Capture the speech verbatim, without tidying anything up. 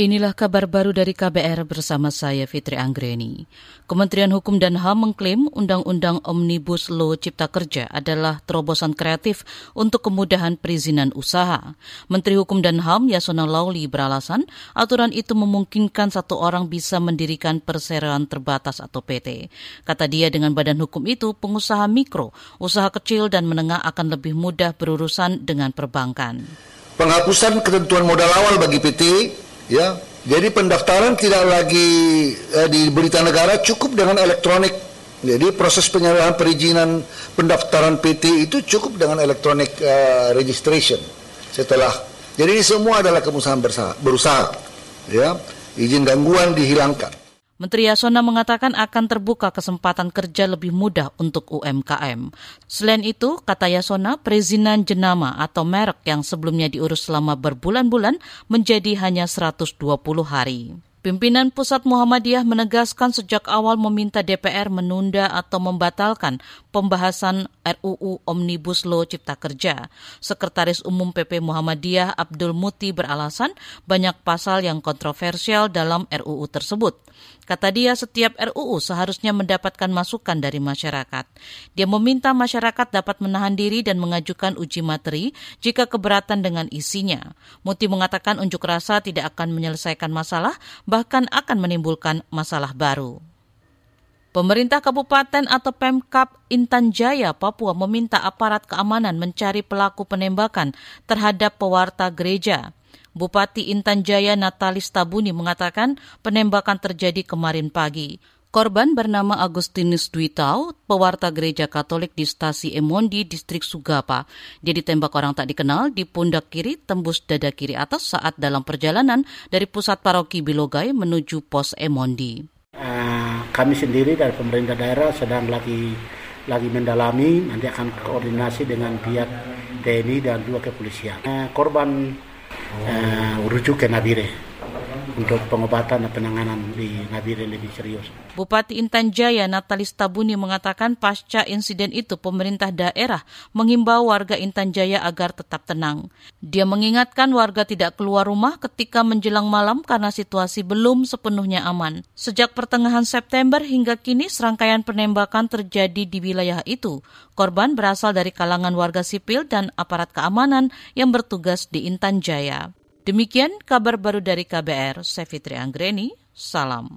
Inilah kabar baru dari K B R bersama saya Fitri Anggreni. Kementerian Hukum dan H A M mengklaim Undang-Undang Omnibus Law Cipta Kerja adalah terobosan kreatif untuk kemudahan perizinan usaha. Menteri Hukum dan H A M Yasonna Laoly beralasan aturan itu memungkinkan satu orang bisa mendirikan perseroan terbatas atau P T. Kata dia, dengan badan hukum itu pengusaha mikro, usaha kecil dan menengah akan lebih mudah berurusan dengan perbankan. Penghapusan ketentuan modal awal bagi P T. Ya, jadi pendaftaran tidak lagi eh, di berita negara, cukup dengan elektronik. Jadi proses penyerahan perizinan pendaftaran P T itu cukup dengan elektronik eh, registration. Setelah, jadi ini semua adalah kemudahan berusaha. Ya, izin gangguan dihilangkan. Menteri Yasonna mengatakan akan terbuka kesempatan kerja lebih mudah untuk U M K M. Selain itu, kata Yasonna, perizinan jenama atau merek yang sebelumnya diurus selama berbulan-bulan menjadi hanya seratus dua puluh hari. Pimpinan Pusat Muhammadiyah menegaskan sejak awal meminta D P R menunda atau membatalkan pembahasan R U U Omnibus Law Cipta Kerja. Sekretaris Umum P P Muhammadiyah Abdul Muti beralasan banyak pasal yang kontroversial dalam R U U tersebut. Kata dia, setiap R U U seharusnya mendapatkan masukan dari masyarakat. Dia meminta masyarakat dapat menahan diri dan mengajukan uji materi jika keberatan dengan isinya. Muti mengatakan unjuk rasa tidak akan menyelesaikan masalah, bahkan akan menimbulkan masalah baru. Pemerintah Kabupaten atau Pemkab Intan Jaya, Papua meminta aparat keamanan mencari pelaku penembakan terhadap pewarta gereja. Bupati Intan Jaya Natalis Tabuni mengatakan penembakan terjadi kemarin pagi. Korban bernama Agustinus Duitau, pewarta gereja Katolik di stasi Emondi, distrik Sugapa. Dia ditembak orang tak dikenal di pundak kiri tembus dada kiri atas saat dalam perjalanan dari pusat paroki Bilogai menuju pos Emondi. Uh, kami sendiri dari pemerintah daerah sedang lagi lagi mendalami, nanti akan koordinasi dengan pihak T N I dan juga kepolisian. Uh, korban uh, rujuk ke Nabire untuk pengobatan dan penanganan di Nabire lebih serius. Bupati Intan Jaya Natalis Tabuni mengatakan pasca insiden itu pemerintah daerah menghimbau warga Intan Jaya agar tetap tenang. Dia mengingatkan warga tidak keluar rumah ketika menjelang malam karena situasi belum sepenuhnya aman. Sejak pertengahan September hingga kini serangkaian penembakan terjadi di wilayah itu. Korban berasal dari kalangan warga sipil dan aparat keamanan yang bertugas di Intan Jaya. Demikian kabar baru dari K B R, saya Fitri Anggreni, salam.